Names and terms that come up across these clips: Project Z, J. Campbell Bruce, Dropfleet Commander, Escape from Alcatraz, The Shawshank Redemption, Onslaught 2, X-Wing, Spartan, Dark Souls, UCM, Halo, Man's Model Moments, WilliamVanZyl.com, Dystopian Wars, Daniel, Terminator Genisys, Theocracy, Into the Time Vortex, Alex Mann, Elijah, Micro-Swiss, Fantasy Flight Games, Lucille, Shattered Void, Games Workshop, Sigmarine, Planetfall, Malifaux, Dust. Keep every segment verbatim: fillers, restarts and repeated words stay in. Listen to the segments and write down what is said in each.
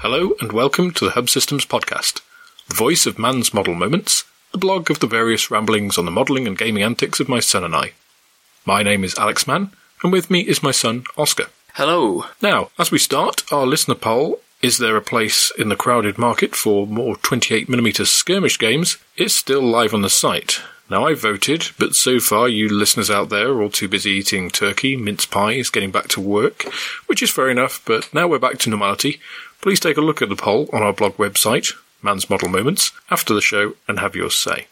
Hello and welcome to the Hub Systems Podcast, the voice of Man's Model Moments, the blog of the various ramblings on the modelling and gaming antics of my son and I. My name is Alex Mann, and with me is my son, Oscar. Hello. Now, as we start, our listener poll, is there a place in the crowded market for more twenty-eight millimeter skirmish games, is still live on the site. Now, I voted, but so far you listeners out there are all too busy eating turkey, mince pies, getting back to work, which is fair enough, but now we're back to normality. Please take a look at the poll on our blog website, Man's Model Moments, after the show and have your say.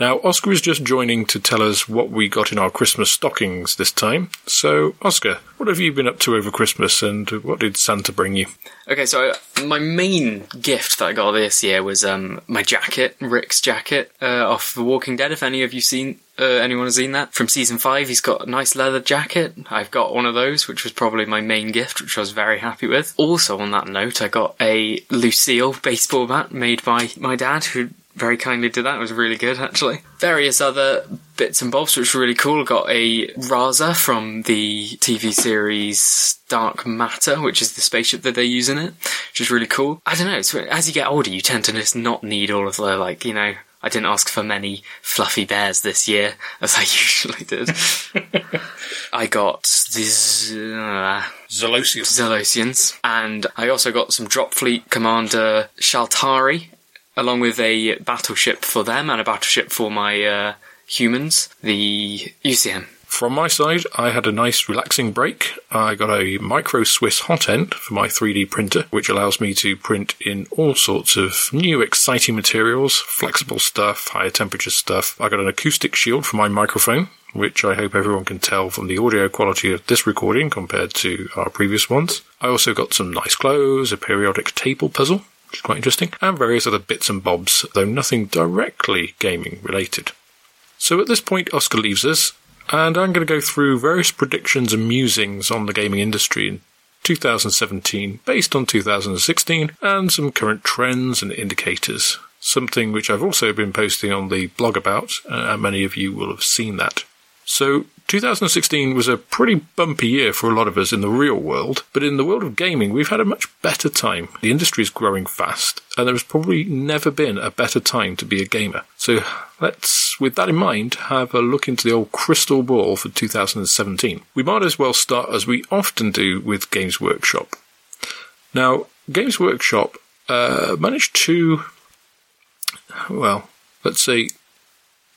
Now, Oscar is just joining to tell us what we got in our Christmas stockings this time. So, Oscar, what have you been up to over Christmas and what did Santa bring you? Okay, so I, my main gift that I got this year was um, my jacket, Rick's jacket, uh, off The Walking Dead. If any of you seen, uh, anyone has seen that, from Season five, he's got a nice leather jacket. I've got one of those, which was probably my main gift, which I was very happy with. Also, on that note, I got a Lucille baseball bat made by my dad, who very kindly did that. It was really good, actually. Various other bits and bobs, which were really cool. Got a Raza from the T V series Dark Matter, which is the spaceship that they use in it, which is really cool. I don't know, so as you get older, you tend to just not need all of the, like, you know, I didn't ask for many fluffy bears this year, as I usually did. I got these uh, Zolocians. Zolocians. And I also got some Dropfleet Commander Shaltari, along with a battleship for them and a battleship for my uh, humans, the U C M. From my side, I had a nice relaxing break. I got a micro-Swiss hot end for my three D printer, which allows me to print in all sorts of new exciting materials, flexible stuff, higher temperature stuff. I got an acoustic shield for my microphone, which I hope everyone can tell from the audio quality of this recording compared to our previous ones. I also got some nice clothes, a periodic table puzzle, which is quite interesting, and various other bits and bobs, though nothing directly gaming related. So at this point, Oscar leaves us, and I'm going to go through various predictions and musings on the gaming industry in two thousand seventeen, based on two thousand sixteen, and some current trends and indicators, something which I've also been posting on the blog about, and many of you will have seen that. So two thousand sixteen was a pretty bumpy year for a lot of us in the real world, but in the world of gaming we've had a much better time. The industry is growing fast, and there has probably never been a better time to be a gamer. So let's, with that in mind, have a look into the old crystal ball for two thousand seventeen. We might as well start, as we often do, with Games Workshop. Now, Games Workshop uh, managed to, well, let's say,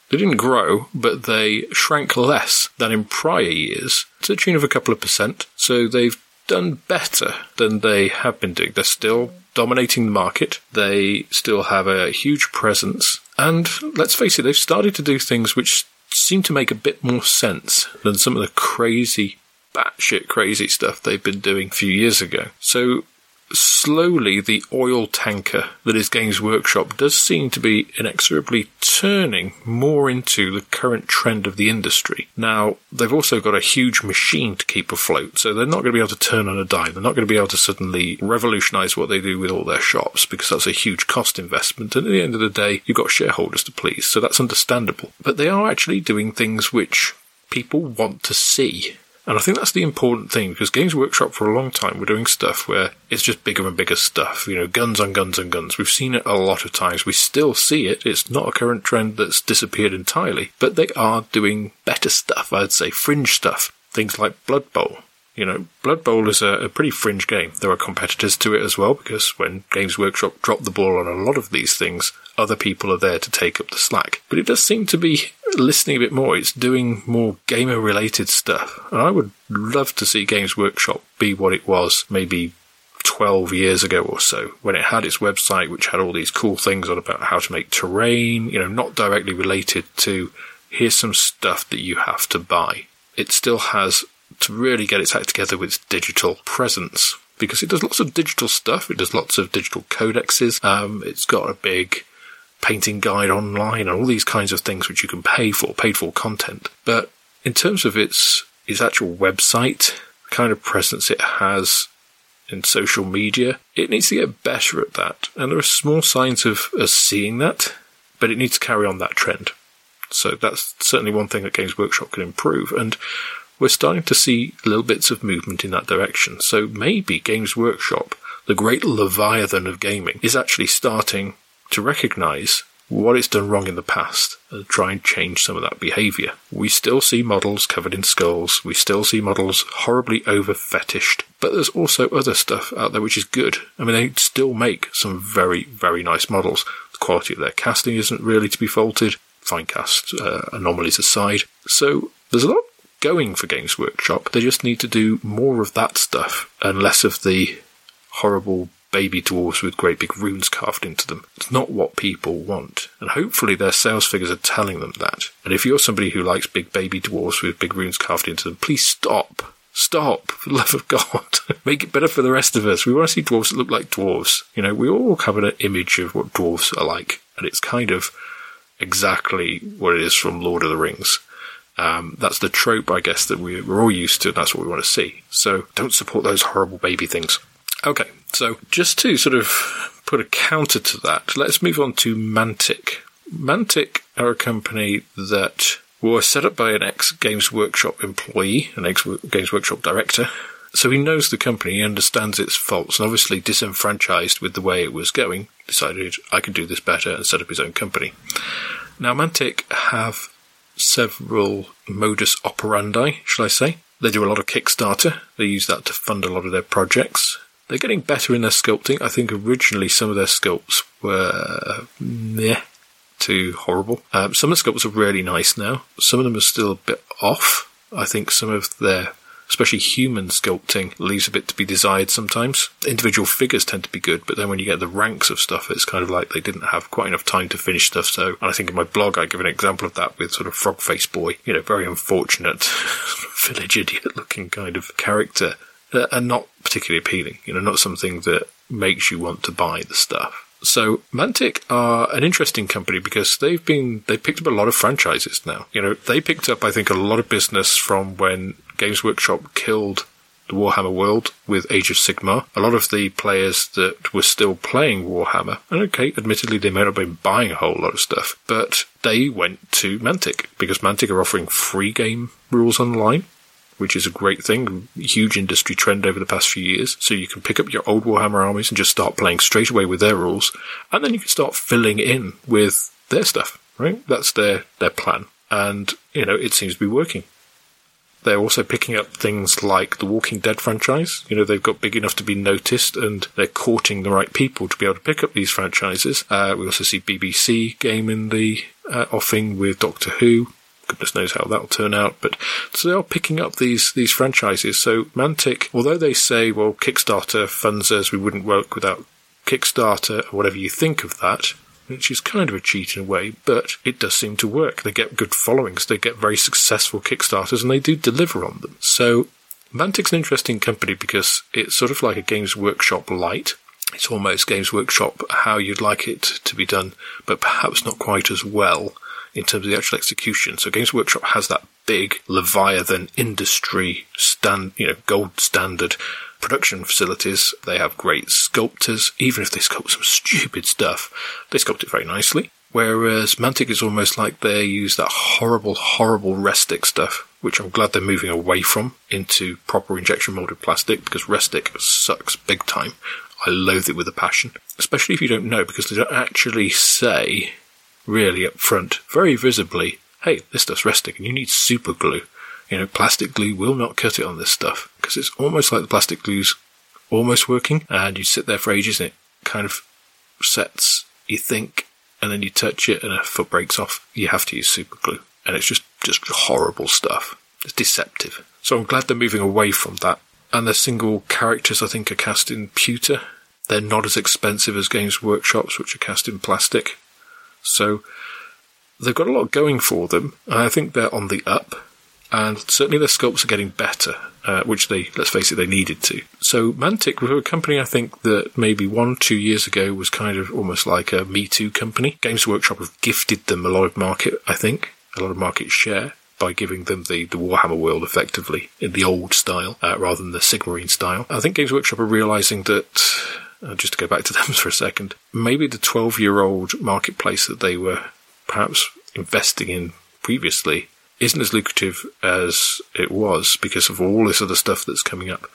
they didn't grow, but they shrank less than in prior years, to the tune of a couple of percent, so they've done better than they have been doing. They're still dominating the market, they still have a huge presence, and let's face it, they've started to do things which seem to make a bit more sense than some of the crazy, batshit crazy stuff they've been doing a few years ago. So slowly, the oil tanker that is Games Workshop does seem to be inexorably turning more into the current trend of the industry. Now, they've also got a huge machine to keep afloat, so they're not going to be able to turn on a dime. They're not going to be able to suddenly revolutionise what they do with all their shops, because that's a huge cost investment, and at the end of the day, you've got shareholders to please, so that's understandable. But they are actually doing things which people want to see. And I think that's the important thing, because Games Workshop for a long time were doing stuff where it's just bigger and bigger stuff, you know, guns on guns on guns. We've seen it a lot of times. We still see it. It's not a current trend that's disappeared entirely, but they are doing better stuff, I'd say, fringe stuff. Things like Blood Bowl. You know, Blood Bowl is a, a pretty fringe game. There are competitors to it as well, because when Games Workshop dropped the ball on a lot of these things, other people are there to take up the slack. But it does seem to be listening a bit more. It's doing more gamer-related stuff. And I would love to see Games Workshop be what it was maybe twelve years ago or so, when it had its website, which had all these cool things on about how to make terrain, you know, not directly related to here's some stuff that you have to buy. It still has to really get its act together with its digital presence, because it does lots of digital stuff. It does lots of digital codexes. Um, it's got a big painting guide online and all these kinds of things which you can pay for, paid for content. But in terms of its its actual website, the kind of presence it has in social media, it needs to get better at that. And there are small signs of us seeing that, but it needs to carry on that trend. So that's certainly one thing that Games Workshop can improve. And we're starting to see little bits of movement in that direction. So maybe Games Workshop the great Leviathan of gaming, is actually starting to recognise what it's done wrong in the past and try and change some of that behaviour. We still see models covered in skulls, we still see models horribly over-fetished, but there's also other stuff out there which is good. I mean, they still make some very, very nice models. The quality of their casting isn't really to be faulted, fine cast uh, anomalies aside. So there's a lot going for Games Workshop. They just need to do more of that stuff and less of the horrible baby dwarves with great big runes carved into them. It's not what people want, and hopefully their sales figures are telling them that. And if you're somebody who likes big baby dwarves with big runes carved into them, please stop. Stop, for the love of God. Make it better for the rest of us. We want to see dwarves that look like dwarves. You know, we all have an image of what dwarves are like, and it's kind of exactly what it is from Lord of the Rings. Um, that's the trope, I guess, that we, we're all used to, and that's what we want to see. So don't support those horrible baby things. Okay, so just to sort of put a counter to that, let's move on to Mantic. Mantic are a company that were set up by an ex-Games Workshop employee, an ex-Games Workshop director, so he knows the company, he understands its faults, and obviously disenfranchised with the way it was going, decided I could do this better and set up his own company. Now, Mantic have several modus operandi, shall I say. They do a lot of Kickstarter. They use that to fund a lot of their projects. They're getting better in their sculpting. I think originally some of their sculpts were meh, too horrible. Um, some of the sculpts are really nice now. Some of them are still a bit off. I think some of their, especially human sculpting, leaves a bit to be desired sometimes. Individual figures tend to be good, but then when you get the ranks of stuff, it's kind of like they didn't have quite enough time to finish stuff. So, and I think in my blog I give an example of that with sort of Frog Face Boy, you know, very unfortunate, village idiot-looking kind of character, uh, and not particularly appealing. You know, not something that makes you want to buy the stuff. So Mantic are an interesting company because they've been, they picked up a lot of franchises now. You know, they picked up, I think, a lot of business from when Games Workshop killed the Warhammer world with Age of Sigmar. A lot of the players that were still playing Warhammer, and okay, admittedly they may not have been buying a whole lot of stuff, but they went to Mantic because Mantic are offering free game rules online, which is a great thing, huge industry trend over the past few years. So you can pick up your old Warhammer armies and just start playing straight away with their rules, and then you can start filling in with their stuff, right? That's their, their plan. And, you know, it seems to be working. They're also picking up things like the Walking Dead franchise. You know, they've got big enough to be noticed, and they're courting the right people to be able to pick up these franchises. Uh, we also see B B C game in the uh, offing with Doctor Who. Goodness knows how that'll turn out, but so they are picking up these these franchises. So Mantic, although they say, well, Kickstarter funds us, we wouldn't work without Kickstarter, or whatever you think of that, which is kind of a cheat in a way, but it does seem to work. They get good followings, they get very successful Kickstarters, and they do deliver on them. So Mantic's an interesting company because it's sort of like a Games Workshop light. It's almost Games Workshop how you'd like it to be done, but perhaps not quite as well in terms of the actual execution. So Games Workshop has that big Leviathan industry stand, you know, gold standard production facilities. They have great sculptors. Even if they sculpt some stupid stuff, they sculpt it very nicely. Whereas Mantic is almost like they use that horrible, horrible Restic stuff, which I'm glad they're moving away from into proper injection molded plastic, because Restic sucks big time. I loathe it with a passion, especially if you don't know, because they don't actually say really up front, very visibly, hey, this stuff's Restic and you need super glue. You know, plastic glue will not cut it on this stuff, because it's almost like the plastic glue's almost working, and you sit there for ages and it kind of sets, you think, and then you touch it and a foot breaks off. You have to use super glue, and it's just, just horrible stuff. It's deceptive. So I'm glad they're moving away from that. And their single characters, I think, are cast in pewter. They're not as expensive as Games Workshops, which are cast in plastic. So they've got a lot going for them, and I think they're on the up, and certainly their sculpts are getting better, uh, which they, let's face it, they needed to. So Mantic were a company, I think, that maybe one, two years ago was kind of almost like a Me Too company. Games Workshop have gifted them a lot of market, I think, a lot of market share, by giving them the, the Warhammer world, effectively, in the old style, uh, rather than the Sigmarine style. I think Games Workshop are realising that, Uh, just to go back to them for a second, maybe the twelve-year-old marketplace that they were perhaps investing in previously isn't as lucrative as it was because of all this other stuff that's coming up.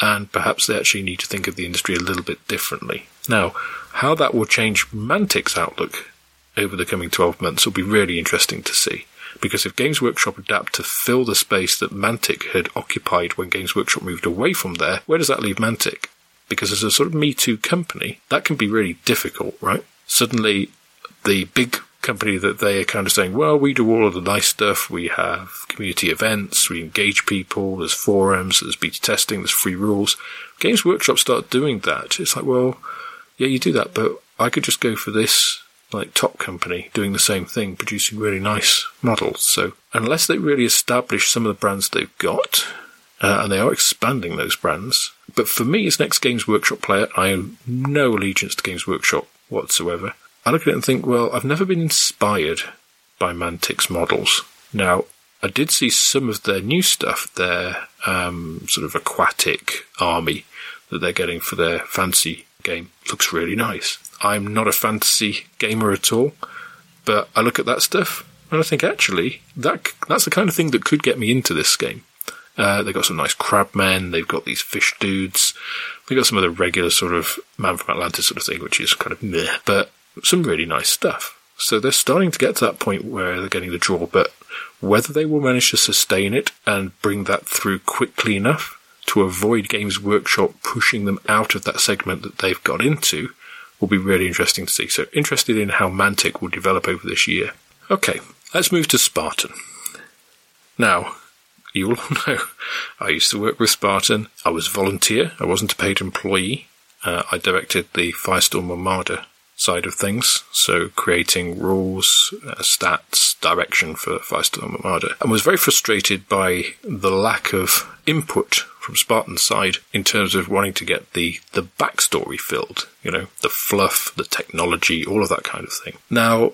and perhaps they actually need to think of the industry a little bit differently. Now, how that will change Mantic's outlook over the coming twelve months will be really interesting to see, because if Games Workshop adapt to fill the space that Mantic had occupied when Games Workshop moved away from there, where does that leave Mantic? Because as a sort of Me Too company, that can be really difficult, right? Suddenly, the big company that they are kind of saying, well, we do all of the nice stuff, we have community events, we engage people, there's forums, there's beta testing, there's free rules. Games Workshop start doing that. It's like, well, yeah, you do that, but I could just go for this like top company doing the same thing, producing really nice models. So unless they really establish some of the brands they've got, uh, and they are expanding those brands, but for me, as next Games Workshop player, I owe no allegiance to Games Workshop whatsoever. I look at it and think, well, I've never been inspired by Mantic's models. Now, I did see some of their new stuff, their um, sort of aquatic army that they're getting for their fantasy game. Looks really nice. I'm not a fantasy gamer at all, but I look at that stuff and I think, actually, that that's the kind of thing that could get me into this game. Uh, they've got some nice crabmen, they've got these fish dudes, they've got some other regular sort of Man from Atlantis sort of thing, which is kind of meh, but some really nice stuff. So they're starting to get to that point where they're getting the draw, but whether they will manage to sustain it and bring that through quickly enough to avoid Games Workshop pushing them out of that segment that they've got into will be really interesting to see. So interested in how Mantic will develop over this year. Okay, let's move to Spartan. Now, you all know, I used to work with Spartan. I was a volunteer. I wasn't a paid employee. Uh, I directed the Firestorm Armada side of things, so creating rules, uh, stats, direction for Firestorm Armada, and was very frustrated by the lack of input from Spartan's side in terms of wanting to get the, the backstory filled, you know, the fluff, the technology, all of that kind of thing. Now,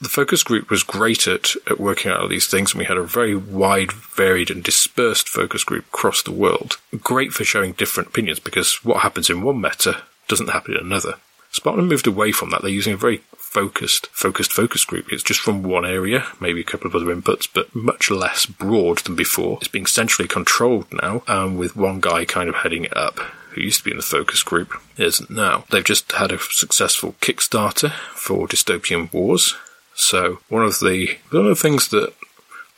the focus group was great at, at working out all these things, and we had a very wide, varied and dispersed focus group across the world. Great for showing different opinions, because what happens in one meta doesn't happen in another. Spartan moved away from that. They're using a very focused, focused focus group. It's just from one area, maybe a couple of other inputs, but much less broad than before. It's being centrally controlled now, um, with one guy kind of heading it up, who used to be in the focus group, isn't now. They've just had a successful Kickstarter for Dystopian Wars. So one of the one of the things that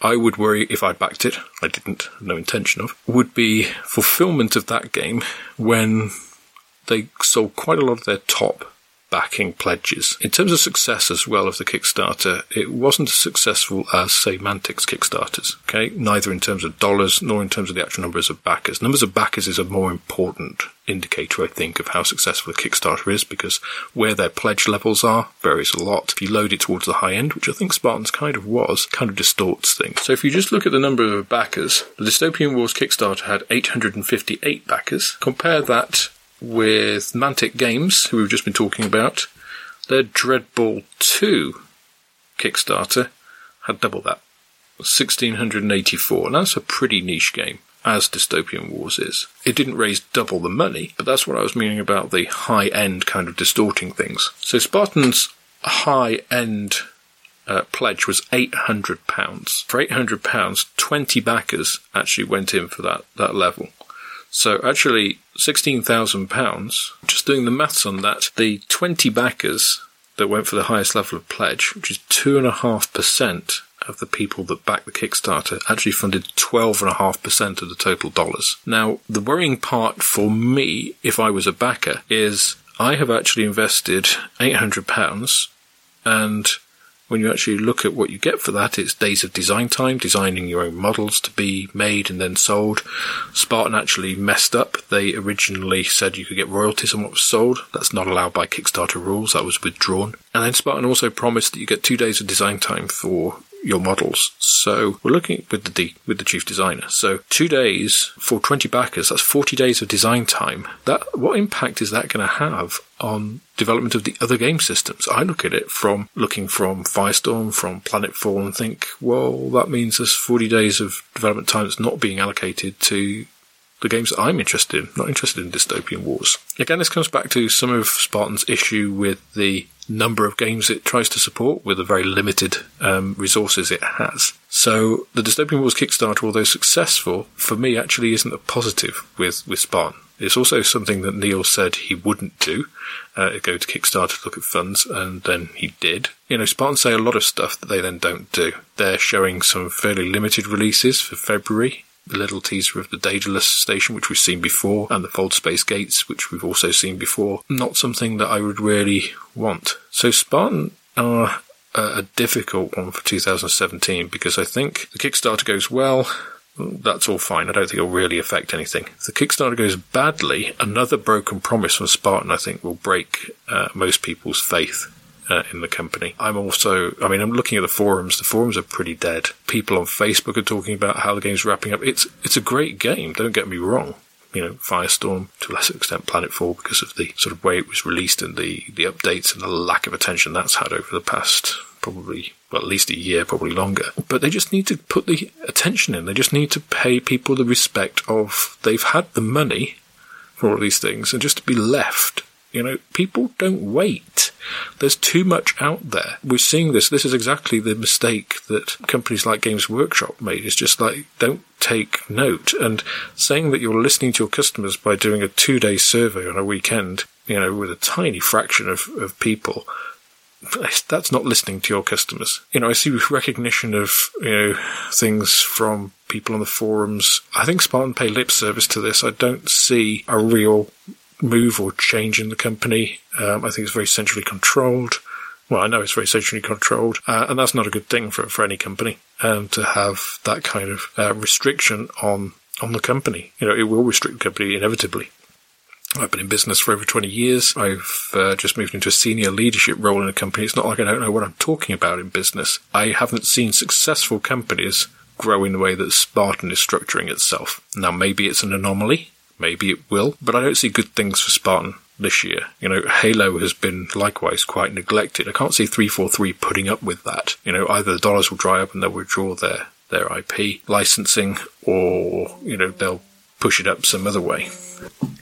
I would worry if I backed it, I didn't, no intention of, would be fulfillment of that game when they sold quite a lot of their top backing pledges. In terms of success as well of the Kickstarter, it wasn't as successful as, say, Mantic's Kickstarters, okay? Neither in terms of dollars nor in terms of the actual numbers of backers. Numbers of backers is a more important indicator, I think, of how successful a Kickstarter is, because where their pledge levels are varies a lot. If you load it towards the high end, which I think Spartans kind of was, kind of distorts things. So if you just look at the number of backers, the Dystopian Wars Kickstarter had eight hundred fifty-eight backers. Compare that with Mantic Games, who we've just been talking about. Their Dreadball two Kickstarter had double that, one thousand six hundred eighty-four, and that's a pretty niche game, as Dystopian Wars is. It didn't raise double the money, but that's what I was meaning about the high-end kind of distorting things. So Spartan's high-end uh, pledge was eight hundred pounds. For eight hundred pounds, twenty backers actually went in for that, that level. So actually, sixteen thousand pounds, just doing the maths on that, the twenty backers that went for the highest level of pledge, which is two point five percent of the people that backed the Kickstarter, actually funded twelve point five percent of the total dollars. Now, the worrying part for me, if I was a backer, is I have actually invested eight hundred pounds, and when you actually look at what you get for that, it's days of design time, designing your own models to be made and then sold. Spartan actually messed up. They originally said you could get royalties on what was sold. That's not allowed by Kickstarter rules. That was withdrawn. And then Spartan also promised that you get two days of design time for your models. So we're looking with the D, with the chief designer. So two days for twenty backers, that's forty days of design time. That what impact is that going to have on development of the other game systems? I look at it from looking from Firestorm, from Planetfall, and think, well, that means there's forty days of development time that's not being allocated to the games that I'm interested in. Not interested in Dystopian Wars. Again, this comes back to some of Spartan's issue with the number of games it tries to support with the very limited um, resources it has. So the Dystopian Wars Kickstarter, although successful, for me actually isn't a positive with, with Spartan. It's also something that Neil said he wouldn't do, uh, go to Kickstarter to look at funds, and then he did. You know, Spartan say a lot of stuff that they then don't do. They're showing some fairly limited releases for February, the little teaser of the Daedalus station, which we've seen before, and the Fold Space Gates, which we've also seen before. Not something that I would really want. So Spartan are a difficult one for two thousand seventeen, because I think the Kickstarter goes well, that's all fine. I don't think it'll really affect anything. If the Kickstarter goes badly, another broken promise from Spartan, I think, will break uh, most people's faith Uh, in the company. I'm also, I mean, I'm looking at the forums. The forums are pretty dead. People on Facebook are talking about how the game's wrapping up. It's it's a great game, don't get me wrong. You know, Firestorm, to a lesser extent Planetfall, because of the sort of way it was released and the, the updates and the lack of attention that's had over the past probably, well, at least a year, probably longer. But they just need to put the attention in. They just need to pay people the respect of they've had the money for all these things and just to be left. You know, people don't wait. There's too much out there. We're seeing this. This is exactly the mistake that companies like Games Workshop made. It's just like, don't take note. And saying that you're listening to your customers by doing a two-day survey on a weekend, you know, with a tiny fraction of, of people, that's not listening to your customers. You know, I see recognition of, you know, things from people on the forums. I think Spartan pay lip service to this. I don't see a real move or change in the company. Um, I think it's very centrally controlled. Well, I know it's very centrally controlled, uh, and that's not a good thing for for any company. And to have that kind of uh, restriction on on the company, you know, it will restrict the company inevitably. I've been in business for over twenty years. I've uh, just moved into a senior leadership role in a company. It's not like I don't know what I'm talking about in business. I haven't seen successful companies grow in the way that Spartan is structuring itself. Now, maybe it's an anomaly. Maybe it will, but I don't see good things for Spartan this year. You know, Halo has been likewise quite neglected. I can't see three forty-three putting up with that. You know, either the dollars will dry up and they'll withdraw their, their I P licensing, or, you know, they'll push it up some other way.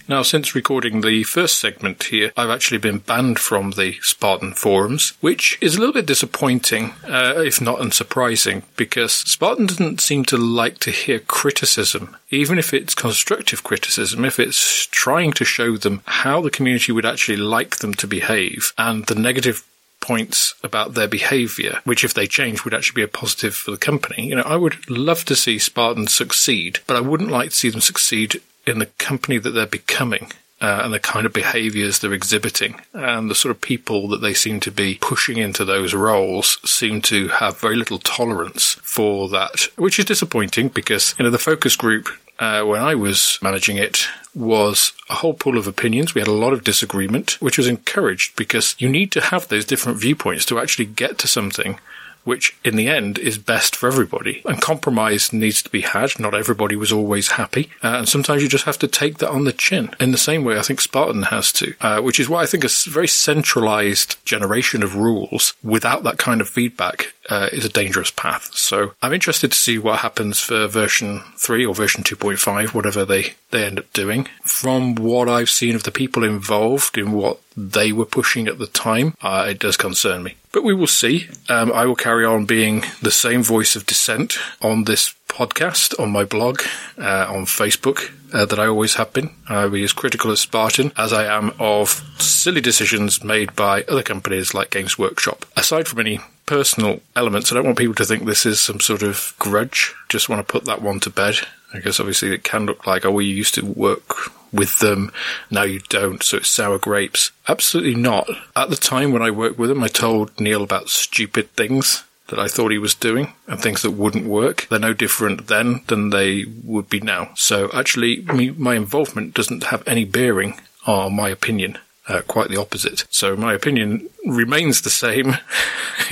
Now, since recording the first segment here, I've actually been banned from the Spartan forums, which is a little bit disappointing, uh, if not unsurprising, because Spartan doesn't seem to like to hear criticism, even if it's constructive criticism, if it's trying to show them how the community would actually like them to behave, and the negative points about their behaviour, which if they change would actually be a positive for the company. You know, I would love to see Spartan succeed, but I wouldn't like to see them succeed in the company that they're becoming, uh, and the kind of behaviours they're exhibiting, and the sort of people that they seem to be pushing into those roles seem to have very little tolerance for that, which is disappointing because, you know, the focus group, Uh, when I was managing it, was a whole pool of opinions. We had a lot of disagreement, which was encouraged because you need to have those different viewpoints to actually get to something which, in the end, is best for everybody. And compromise needs to be had. Not everybody was always happy. Uh, and sometimes you just have to take that on the chin. In the same way, I think Spartan has to, uh, which is why I think a very centralized generation of rules without that kind of feedback uh, is a dangerous path. So I'm interested to see what happens for version three or version two point five, whatever they, they end up doing. From what I've seen of the people involved in what they were pushing at the time, uh, it does concern me. But we will see. Um, I will carry on being the same voice of dissent on this podcast, on my blog, uh, on Facebook, uh, that I always have been. I'll be as critical of Spartan as I am of silly decisions made by other companies like Games Workshop. Aside from any personal elements, I don't want people to think this is some sort of grudge. Just want to put that one to bed. I guess obviously it can look like, oh, well, you used to work with them, now you don't, so it's sour grapes. Absolutely not. At the time when I worked with them, I told Neil about stupid things that I thought he was doing and things that wouldn't work. They're no different then than they would be now. So actually, me, my involvement doesn't have any bearing on my opinion. Uh, quite the opposite. So my opinion remains the same.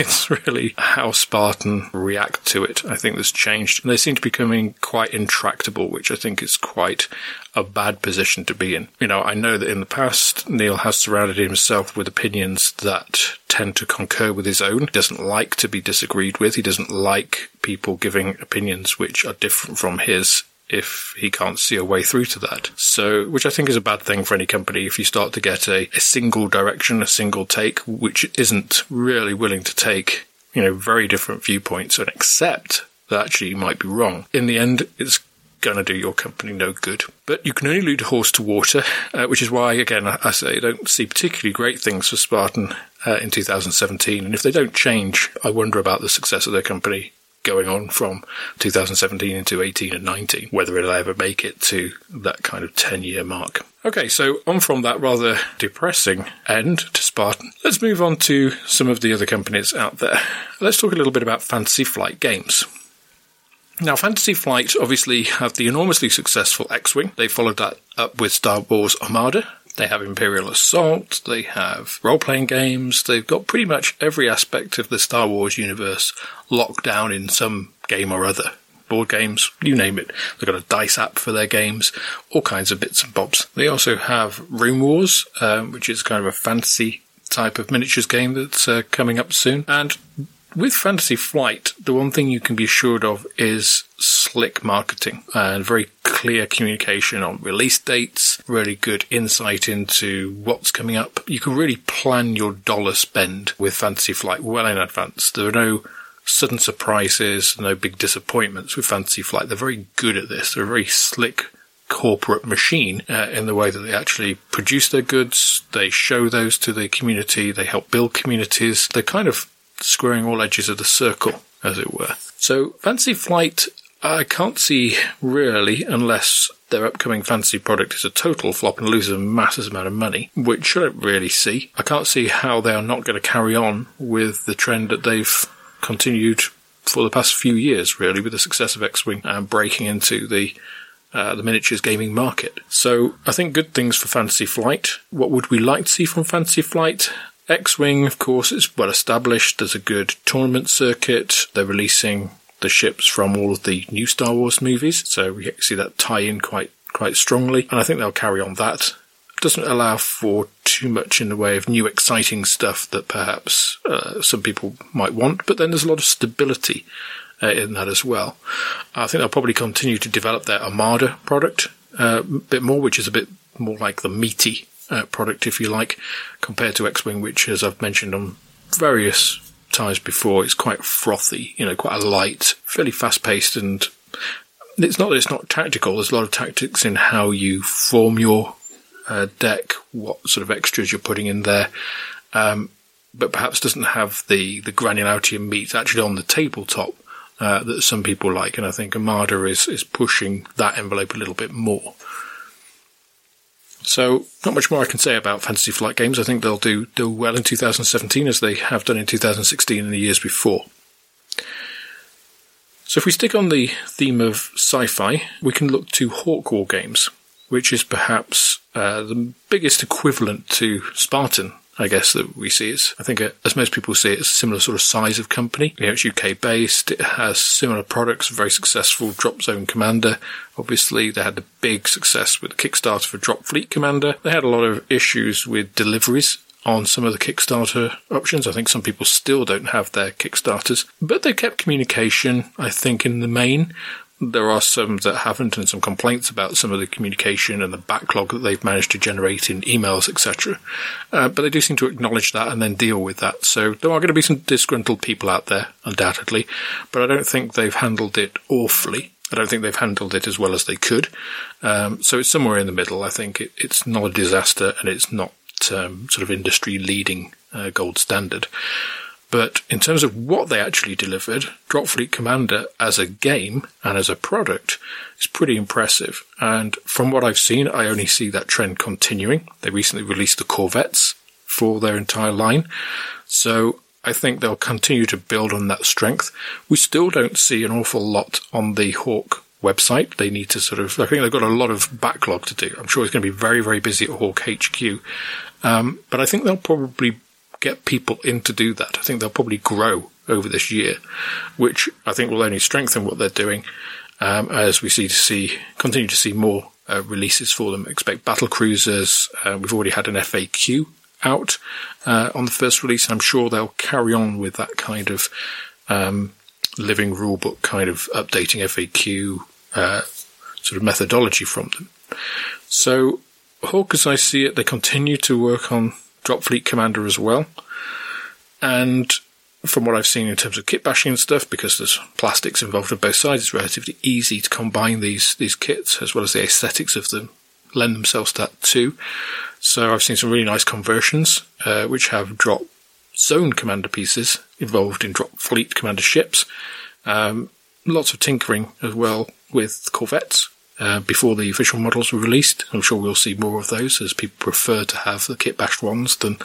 It's really how Spartan react to it, I think, that's changed. And they seem to be becoming quite intractable, which I think is quite a bad position to be in. You know, I know that in the past, Neil has surrounded himself with opinions that tend to concur with his own. He doesn't like to be disagreed with. He doesn't like people giving opinions which are different from his, if he can't see a way through to that. So, which I think is a bad thing for any company, if you start to get a, a single direction, a single take, which isn't really willing to take, you know, very different viewpoints and accept that actually might be wrong. In the end, it's going to do your company no good. But you can only lead a horse to water, uh, which is why, again, I, I say I don't see particularly great things for Spartan uh, in two thousand seventeen. And if they don't change, I wonder about the success of their company going on from two thousand seventeen into eighteen and nineteen, whether it'll ever make it to that kind of ten-year mark. Okay, so on from that rather depressing end to Spartan, let's move on to some of the other companies out there. Let's talk a little bit about Fantasy Flight Games. Now, Fantasy Flight obviously have the enormously successful X-Wing. They followed that up with Star Wars Armada. They have Imperial Assault, they have role-playing games, they've got pretty much every aspect of the Star Wars universe locked down in some game or other. Board games, you name it. They've got a dice app for their games, all kinds of bits and bobs. They also have Room Wars, um, which is kind of a fantasy type of miniatures game that's uh, coming up soon. And with Fantasy Flight, the one thing you can be assured of is slick marketing and very clear communication on release dates, really good insight into what's coming up. You can really plan your dollar spend with Fantasy Flight well in advance. There are no sudden surprises, no big disappointments with Fantasy Flight. They're very good at this. They're a very slick corporate machine uh, in the way that they actually produce their goods. They show those to the community. They help build communities. They're kind of squaring all edges of the circle, as it were. So Fantasy Flight, I can't see really, unless their upcoming fantasy product is a total flop and loses a massive amount of money, which I don't really see. I can't see how they are not going to carry on with the trend that they've continued for the past few years, really, with the success of X-Wing and breaking into the uh, the miniatures gaming market. So I think good things for Fantasy Flight. What would we like to see from Fantasy Flight? X-Wing, of course, is well established. There's a good tournament circuit. They're releasing the ships from all of the new Star Wars movies, so we see that tie in quite quite strongly, and I think they'll carry on that. It doesn't allow for too much in the way of new exciting stuff that perhaps uh, some people might want, but then there's a lot of stability uh, in that as well. I think they'll probably continue to develop their Armada product uh, a bit more, which is a bit more like the meaty uh, product, if you like, compared to X-Wing, which, as I've mentioned on various times before, it's quite frothy, you know, quite a light, fairly fast-paced, and it's not that it's not tactical. There's a lot of tactics in how you form your uh, deck, what sort of extras you're putting in there, um, but perhaps doesn't have the, the granularity and meat actually on the tabletop uh, that some people like, and I think Armada is, is pushing that envelope a little bit more. So, not much more I can say about Fantasy Flight Games. I think they'll do, do well in two thousand seventeen, as they have done in two thousand sixteen and the years before. So if we stick on the theme of sci-fi, we can look to Hawk War Games, which is perhaps uh, the biggest equivalent to Spartan, I guess, that we see. It's, I think, uh, as most people see it, it's a similar sort of size of company. You know, it's U K-based. It has similar products, very successful Drop Zone Commander. Obviously, they had the big success with the Kickstarter for Dropfleet Commander. They had a lot of issues with deliveries on some of the Kickstarter options. I think some people still don't have their Kickstarters. But they kept communication, I think, in the main. There are some that haven't, and some complaints about some of the communication and the backlog that they've managed to generate in emails, et cetera. Uh, but they do seem to acknowledge that and then deal with that. So there are going to be some disgruntled people out there, undoubtedly, but I don't think they've handled it awfully. I don't think they've handled it as well as they could. Um, so it's somewhere in the middle. I think it, it's not a disaster, and it's not um, sort of industry-leading uh, gold standard. But in terms of what they actually delivered, Dropfleet Commander as a game and as a product is pretty impressive. And from what I've seen, I only see that trend continuing. They recently released the Corvettes for their entire line. So I think they'll continue to build on that strength. We still don't see an awful lot on the Hawk website. They need to sort of, I think they've got a lot of backlog to do. I'm sure it's going to be very, very busy at Hawk H Q. Um, but I think they'll probably get people in to do that. I think they'll probably grow over this year, which I think will only strengthen what they're doing um, as we see to see continue to see more uh, releases for them. Expect battle cruisers. Uh, we've already had an F A Q out uh, on the first release. I'm sure they'll carry on with that kind of um, living rulebook kind of updating F A Q uh, sort of methodology from them. So Hawk, as I see it, they continue to work on Dropfleet Commander as well, and from what I've seen in terms of kit bashing and stuff, because there's plastics involved on both sides, it's relatively easy to combine these these kits, as well as the aesthetics of them lend themselves to that too. So I've seen some really nice conversions, uh, which have drop zone commander pieces involved in drop fleet commander ships. Um, lots of tinkering as well with corvettes uh, before the official models were released. I'm sure we'll see more of those, as people prefer to have the kit bashed ones than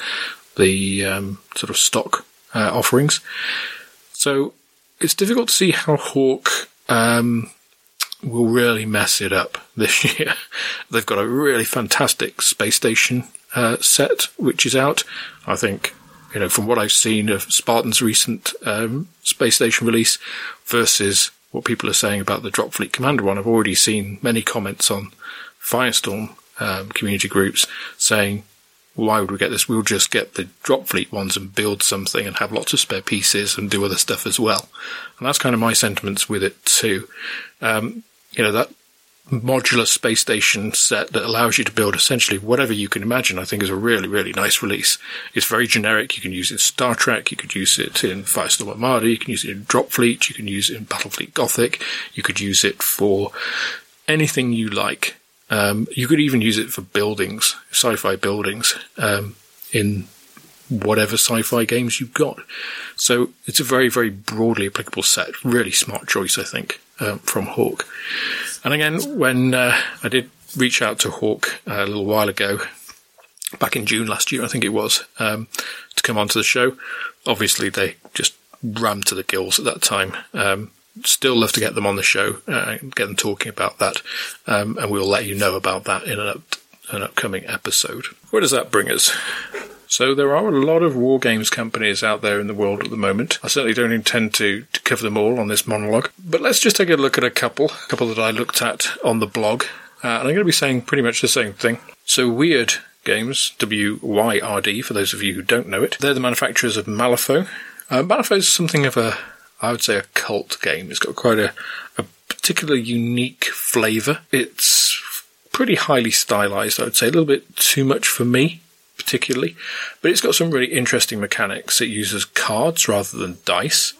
the um, sort of stock Uh, offerings. So it's difficult to see how Hawk um, will really mess it up this year. They've got a really fantastic space station uh, set which is out. I think, you know, from what I've seen of Spartan's recent um, space station release versus what people are saying about the Dropfleet Commander one, I've already seen many comments on Firestorm um, community groups saying, why would we get this? We'll just get the drop fleet ones and build something and have lots of spare pieces and do other stuff as well. And that's kind of my sentiments with it too. Um, you know, that modular space station set that allows you to build essentially whatever you can imagine, I think is a really, really nice release. It's very generic. You can use it in Star Trek. You could use it in Firestorm Armada. You can use it in Drop Fleet. You can use it in Battlefleet Gothic. You could use it for anything you like. Um, you could even use it for buildings, sci-fi buildings, um, in whatever sci-fi games you've got. So it's a very, very broadly applicable set. Really smart choice, I think, um, from Hawk. And again, when uh, I did reach out to Hawk uh, a little while ago, back in June last year, I think it was, um, to come onto the show, obviously they just rammed to the gills at that time. Um Still love to get them on the show uh, and get them talking about that, um, and we'll let you know about that in an, up- an upcoming episode. Where does that bring us? So there are a lot of war games companies out there in the world at the moment. I certainly don't intend to, to cover them all on this monologue, but let's just take a look at a couple, a couple that I looked at on the blog, uh, and I'm going to be saying pretty much the same thing. So Weird Games, W Y R D, for those of you who don't know it, they're the manufacturers of Malifaux. Uh, Malifaux is something of a, I would say, a cult game. It's got quite a, a particular unique flavour. It's pretty highly stylised, I would say. A little bit too much for me, particularly. But it's got some really interesting mechanics. It uses cards rather than dice.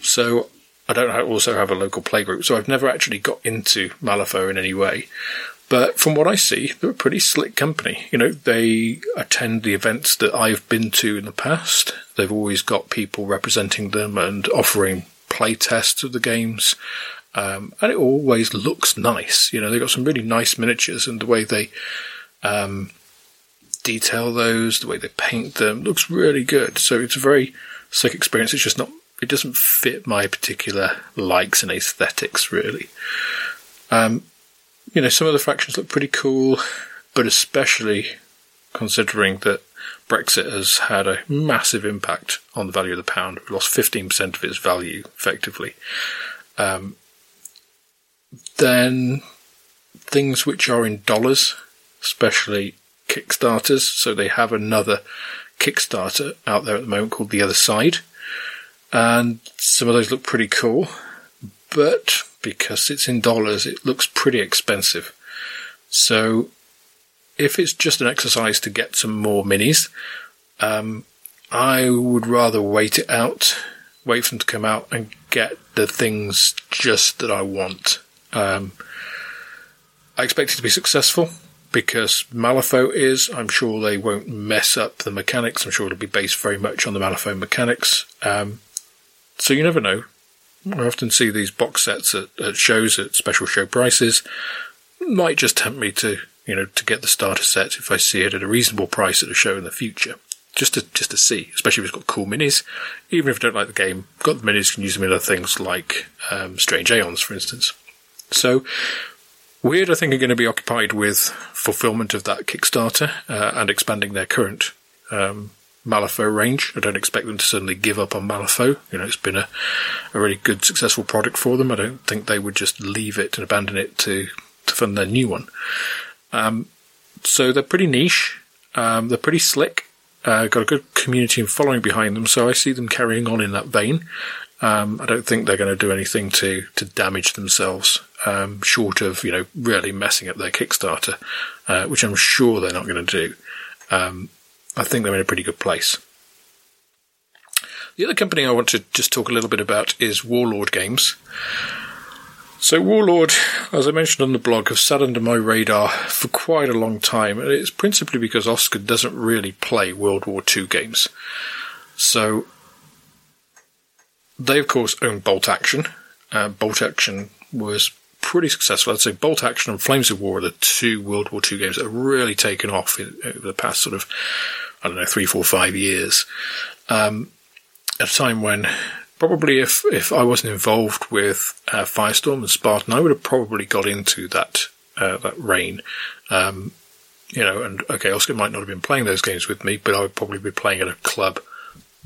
So I don't also have a local playgroup, so I've never actually got into Malifaux in any way. But from what I see, they're a pretty slick company. You know, they attend the events that I've been to in the past. They've always got people representing them and offering play tests of the games. Um, and it always looks nice. You know, they've got some really nice miniatures, and the way they um, detail those, the way they paint them, looks really good. So it's a very slick experience. It's just not, it doesn't fit my particular likes and aesthetics, really. Um, You know, some of the factions look pretty cool, but especially considering that Brexit has had a massive impact on the value of the pound. We've lost fifteen percent of its value, effectively. Um, then things which are in dollars, especially Kickstarters. So they have another Kickstarter out there at the moment called The Other Side. And some of those look pretty cool, but because it's in dollars, it looks pretty expensive. So if it's just an exercise to get some more minis, um, I would rather wait it out, wait for them to come out and get the things just that I want. Um, I expect it to be successful because Malifaux is. I'm sure they won't mess up the mechanics. I'm sure it'll be based very much on the Malifaux mechanics. Um, so you never know. I often see these box sets at, at shows at special show prices. Might just tempt me to, you know, to get the starter set if I see it at a reasonable price at a show in the future, just to just to see. Especially if it's got cool minis. Even if I don't like the game, got the minis, can use them in other things like um, Strange Aeons, for instance. So Weird, I think, are going to be occupied with fulfilment of that Kickstarter uh, and expanding their current Um, Malifaux range. I don't expect them to suddenly give up on Malifaux. You know, it's been a, a really good, successful product for them. I don't think they would just leave it and abandon it to, to fund their new one. Um, so they're pretty niche. Um, they're pretty slick. Uh, got a good community and following behind them, so I see them carrying on in that vein. Um, I don't think they're going to do anything to, to damage themselves, um, short of, you know, really messing up their Kickstarter, uh, which I'm sure they're not going to do. Um, I think they're in a pretty good place. The other company I want to just talk a little bit about is Warlord Games. So Warlord, as I mentioned on the blog, have sat under my radar for quite a long time, and it's principally because Oscar doesn't really play World War Two games. So they, of course, own Bolt Action. Uh, Bolt Action was pretty successful. I'd say Bolt Action and Flames of War are the two World War Two games that have really taken off in, over the past sort of, I don't know, three, four, five years. Um, at a time when... Probably if, if I wasn't involved with uh, Firestorm and Spartan, I would have probably got into that uh, that reign. Um, you know, and okay, Oscar might not have been playing those games with me, but I would probably be playing at a club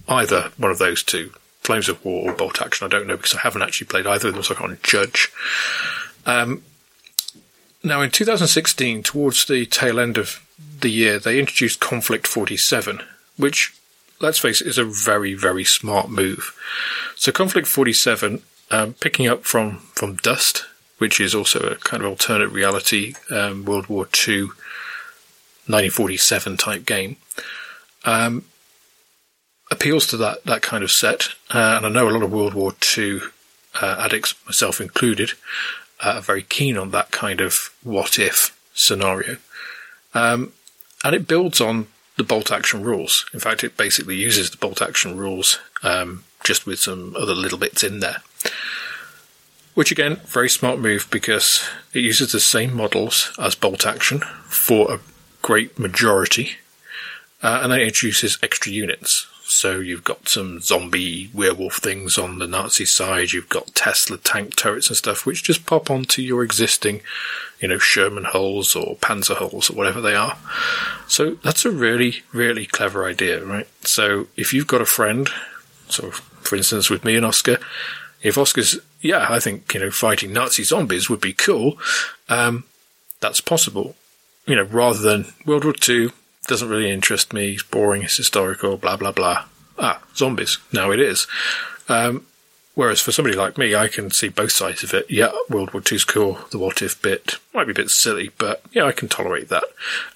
either one of those two, Flames of War or Bolt Action. I don't know because I haven't actually played either of them, so I can't judge. Um, now, in two thousand sixteen, towards the tail end of the year, they introduced Conflict forty-seven, which... let's face it, is a very, very smart move. So Conflict forty-seven, um, picking up from, from Dust, which is also a kind of alternate reality, um, World War Two, nineteen forty-seven type game, um, appeals to that, that kind of set. Uh, and I know a lot of World War Two uh, addicts, myself included, uh, are very keen on that kind of what-if scenario. Um, and it builds on the Bolt Action rules. In fact, it basically uses the Bolt Action rules, um, just with some other little bits in there. Which, again, very smart move because it uses the same models as Bolt Action for a great majority, uh, and it introduces extra units. So you've got some zombie werewolf things on the Nazi side, you've got Tesla tank turrets and stuff, which just pop onto your existing, you know, Sherman hulls or Panzer hulls or whatever they are. So that's a really, really clever idea, right? So if you've got a friend, so for instance with me and Oscar, if Oscar's, yeah, I think, you know, fighting Nazi zombies would be cool, um, that's possible. You know, rather than World War Two, doesn't really interest me, it's boring, it's historical, blah, blah, blah. Ah, zombies. Now it is. Um, whereas for somebody like me, I can see both sides of it. Yeah, World War Two's cool, the what-if bit might be a bit silly, but yeah, I can tolerate that.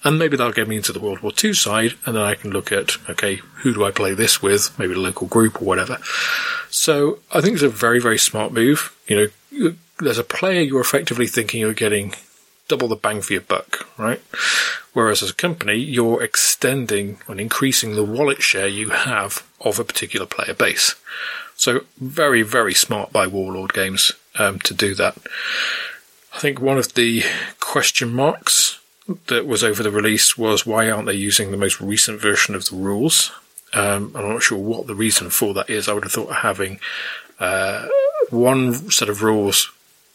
And maybe that'll get me into the World War Two side, and then I can look at, okay, who do I play this with? Maybe the local group or whatever. So I think it's a very, very smart move. You know, there's a player you're effectively thinking you're getting... double the bang for your buck, right? Whereas as a company, you're extending and increasing the wallet share you have of a particular player base. So very, very smart by Warlord Games um, to do that. I think one of the question marks that was over the release was why aren't they using the most recent version of the rules? Um, I'm not sure what the reason for that is. I would have thought having uh, one set of rules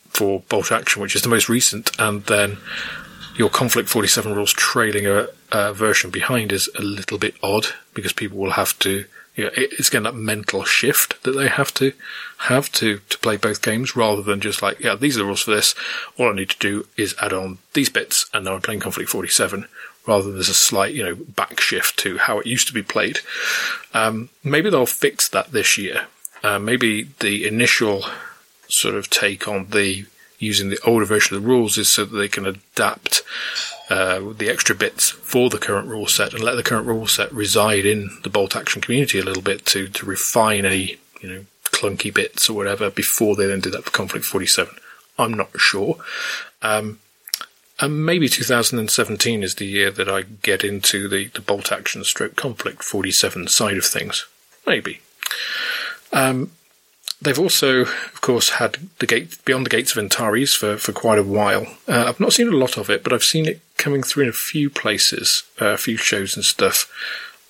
for Bolt Action, which is the most recent, and then your Conflict forty-seven rules trailing a, a version behind is a little bit odd because people will have to, you know, it's again that mental shift that they have to have to, to play both games rather than just like, yeah, these are the rules for this. All I need to do is add on these bits and now I'm playing Conflict forty-seven rather than there's a slight, you know, back shift to how it used to be played. Um, maybe they'll fix that this year. Uh, maybe the initial sort of take on the using the older version of the rules is so that they can adapt uh, the extra bits for the current rule set and let the current rule set reside in the Bolt Action community a little bit to to refine any, you know, clunky bits or whatever before they then do that for Conflict forty-seven. I'm not sure. Um, and maybe two thousand seventeen is the year that I get into the, the Bolt Action stroke Conflict forty-seven side of things. Maybe. Um, They've also, of course, had the gate Beyond the Gates of Antares for, for quite a while. Uh, I've not seen a lot of it, but I've seen it coming through in a few places, uh, a few shows and stuff,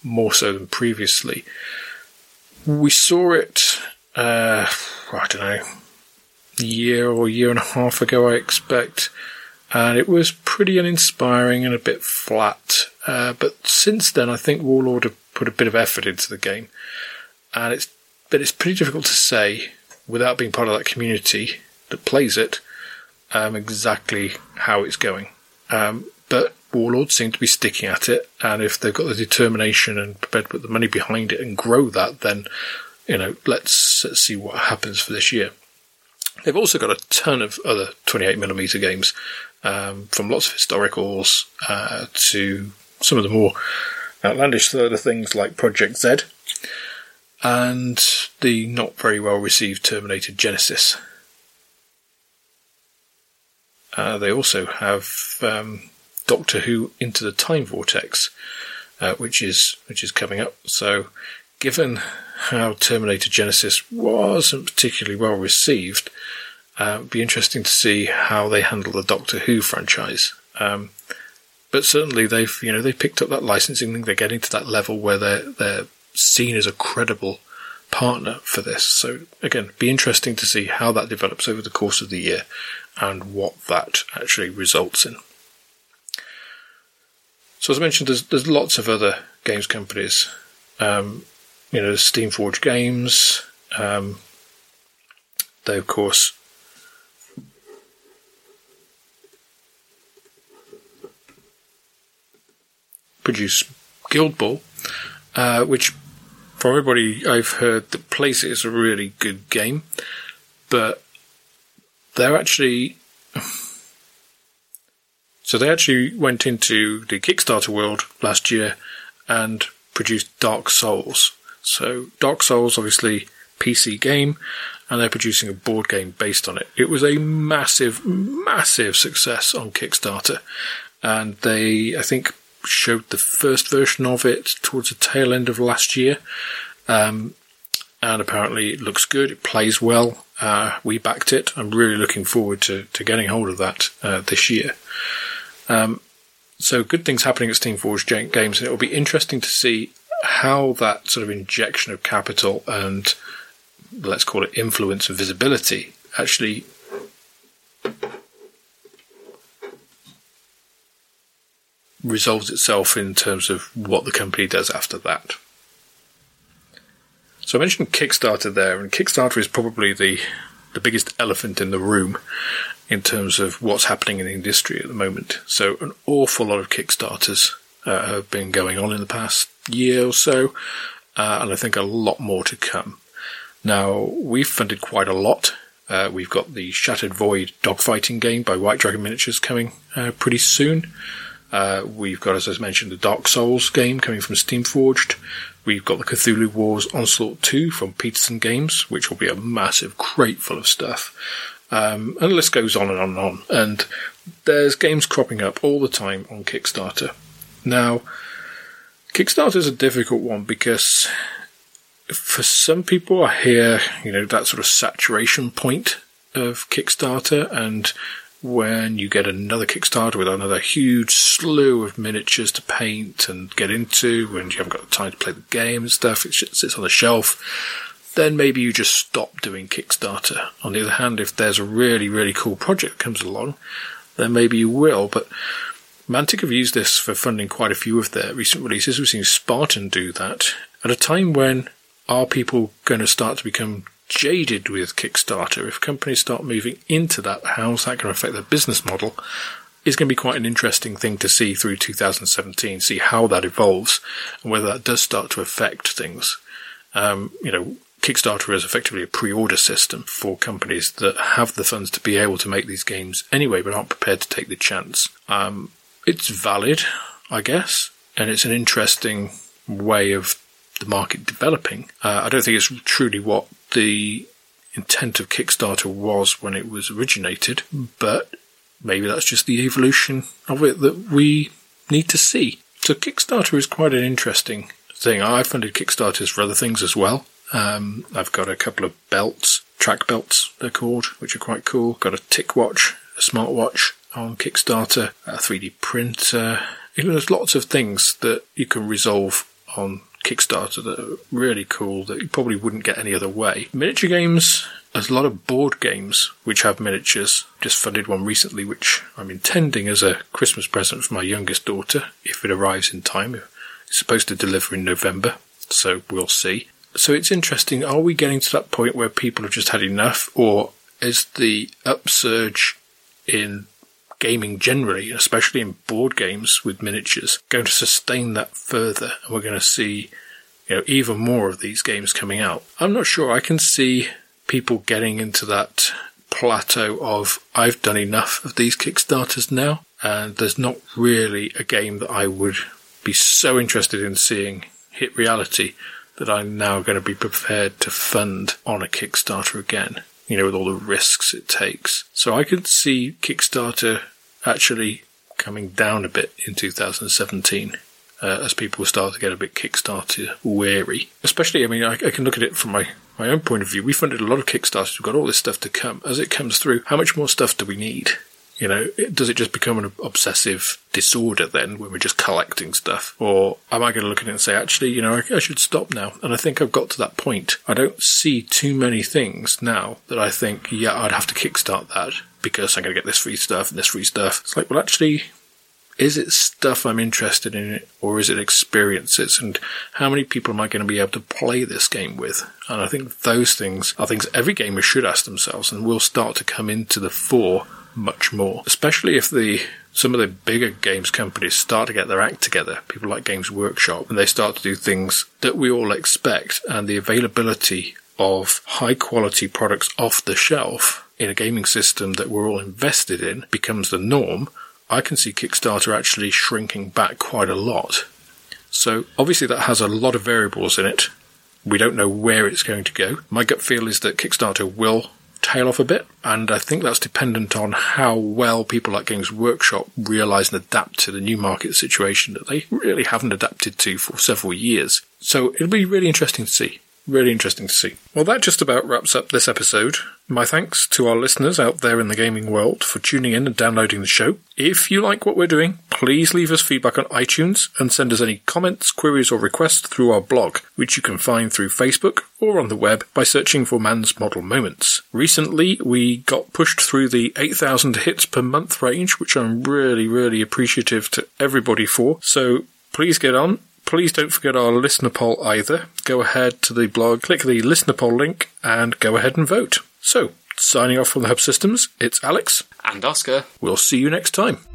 more so than previously. We saw it, uh, I don't know, a year or a year and a half ago, I expect, and it was pretty uninspiring and a bit flat. Uh, but since then, I think Warlord have put a bit of effort into the game, and it's But it's pretty difficult to say, without being part of that community that plays it, um, exactly how it's going. Um, but Warlords seem to be sticking at it, and if they've got the determination and prepared to put the money behind it and grow that, then, you know, let's, let's see what happens for this year. They've also got a ton of other twenty-eight millimeter games, um, from lots of historicals uh, to some of the more outlandish sort of things like Project Z. and the not very well received Terminator Genisys. Uh, they also have um, Doctor Who Into the Time Vortex, uh, which is which is coming up. So, given how Terminator Genisys wasn't particularly well received, uh, it'd be interesting to see how they handle the Doctor Who franchise. Um, but certainly, they've you know they picked up that licensing thing. They're getting to that level where they're they're seen as a credible partner for this. So again, it'd be interesting to see how that develops over the course of the year and what that actually results in. So as I mentioned, there's there's lots of other games companies. Um, you know, Steamforged Games. Um, they, of course... produce Guild Ball, uh, which, from everybody I've heard that plays it, is a really good game. But they're actually... So they actually went into the Kickstarter world last year and produced Dark Souls. So Dark Souls, obviously, P C game, and they're producing a board game based on it. It was a massive, massive success on Kickstarter. And they, I think, showed the first version of it towards the tail end of last year. Um, and apparently it looks good, it plays well. Uh, we backed it. I'm really looking forward to, to getting hold of that uh, this year. Um, so good things happening at Steamforged Games, and it will be interesting to see how that sort of injection of capital and, let's call it, influence and visibility actually... resolves itself in terms of what the company does after that. So I mentioned Kickstarter there, and Kickstarter is probably the the biggest elephant in the room in terms of what's happening in the industry at the moment. So an awful lot of Kickstarters uh, have been going on in the past year or so, uh, and I think a lot more to come. Now, we've funded quite a lot. Uh, we've got the Shattered Void dogfighting game by White Dragon Miniatures coming uh, pretty soon. Uh, we've got, as I mentioned, the Dark Souls game coming from Steamforged. We've got the Cthulhu Wars Onslaught two from Peterson Games, which will be a massive crate full of stuff. Um, and the list goes on and on and on. And there's games cropping up all the time on Kickstarter. Now, Kickstarter's a difficult one because for some people I hear, you know, that sort of saturation point of Kickstarter, and when you get another Kickstarter with another huge slew of miniatures to paint and get into, and you haven't got the time to play the game and stuff, it sits on the shelf, then maybe you just stop doing Kickstarter. On the other hand, if there's a really, really cool project that comes along, then maybe you will. But Mantic have used this for funding quite a few of their recent releases. We've seen Spartan do that at a time when are people going to start to become jaded with Kickstarter? If companies start moving into that, how's that going to affect their business model? It's going to be quite an interesting thing to see through two thousand seventeen, see how that evolves and whether that does start to affect things. Um, you know, Kickstarter is effectively a pre-order system for companies that have the funds to be able to make these games anyway, but aren't prepared to take the chance. Um, it's valid, I guess, and it's an interesting way of the market developing. Uh, I don't think it's truly what the intent of Kickstarter was when it was originated, but maybe that's just the evolution of it that we need to see. So Kickstarter is quite an interesting thing. I've funded Kickstarters for other things as well. Um, I've got a couple of belts, track belts they're called, which are quite cool. Got a tick watch, a smartwatch on Kickstarter, a three D printer. You know, there's lots of things that you can resolve on Kickstarter that are really cool that you probably wouldn't get any other way. Miniature games, there's a lot of board games which have miniatures. Just funded one recently which I'm intending as a Christmas present for my youngest daughter if it arrives in time. It's supposed to deliver in November, so we'll see. So it's interesting, are we getting to that point where people have just had enough, or is the upsurge in gaming generally, especially in board games with miniatures, going to sustain that further, and we're going to see, you know, even more of these games coming out? I'm not sure. I can see people getting into that plateau of, I've done enough of these Kickstarters now, and there's not really a game that I would be so interested in seeing hit reality that I'm now going to be prepared to fund on a Kickstarter again, you know, with all the risks it takes. So I could see Kickstarter actually coming down a bit in two thousand seventeen. Uh, as people start to get a bit Kickstarter weary. Especially, I mean, I, I can look at it from my, my own point of view. We funded a lot of Kickstarters. We've got all this stuff to come. As it comes through, how much more stuff do we need? You know, it, does it just become an obsessive disorder then when we're just collecting stuff? Or am I going to look at it and say, actually, you know, I, I should stop now? And I think I've got to that point. I don't see too many things now that I think, yeah, I'd have to kickstart that because I'm going to get this free stuff and this free stuff. It's like, well, actually... is it stuff I'm interested in, or is it experiences? And how many people am I going to be able to play this game with? And I think those things are things every gamer should ask themselves and will start to come into the fore much more. Especially if the some of the bigger games companies start to get their act together, people like Games Workshop, and they start to do things that we all expect, and the availability of high-quality products off the shelf in a gaming system that we're all invested in becomes the norm. I can see Kickstarter actually shrinking back quite a lot. So obviously that has a lot of variables in it. We don't know where it's going to go. My gut feel is that Kickstarter will tail off a bit, and I think that's dependent on how well people like Games Workshop realise and adapt to the new market situation that they really haven't adapted to for several years. So it'll be really interesting to see. Really interesting to see. Well, that just about wraps up this episode. My thanks to our listeners out there in the gaming world for tuning in and downloading the show. If you like what we're doing, please leave us feedback on iTunes and send us any comments, queries or requests through our blog, which you can find through Facebook or on the web by searching for Man's Model Moments. Recently, we got pushed through the eight thousand hits per month range, which I'm really, really appreciative to everybody for. So please get on. Please don't forget our listener poll either. Go ahead to the blog, click the listener poll link, and go ahead and vote. So, signing off from the Hub Systems, it's Alex. And Oscar. We'll see you next time.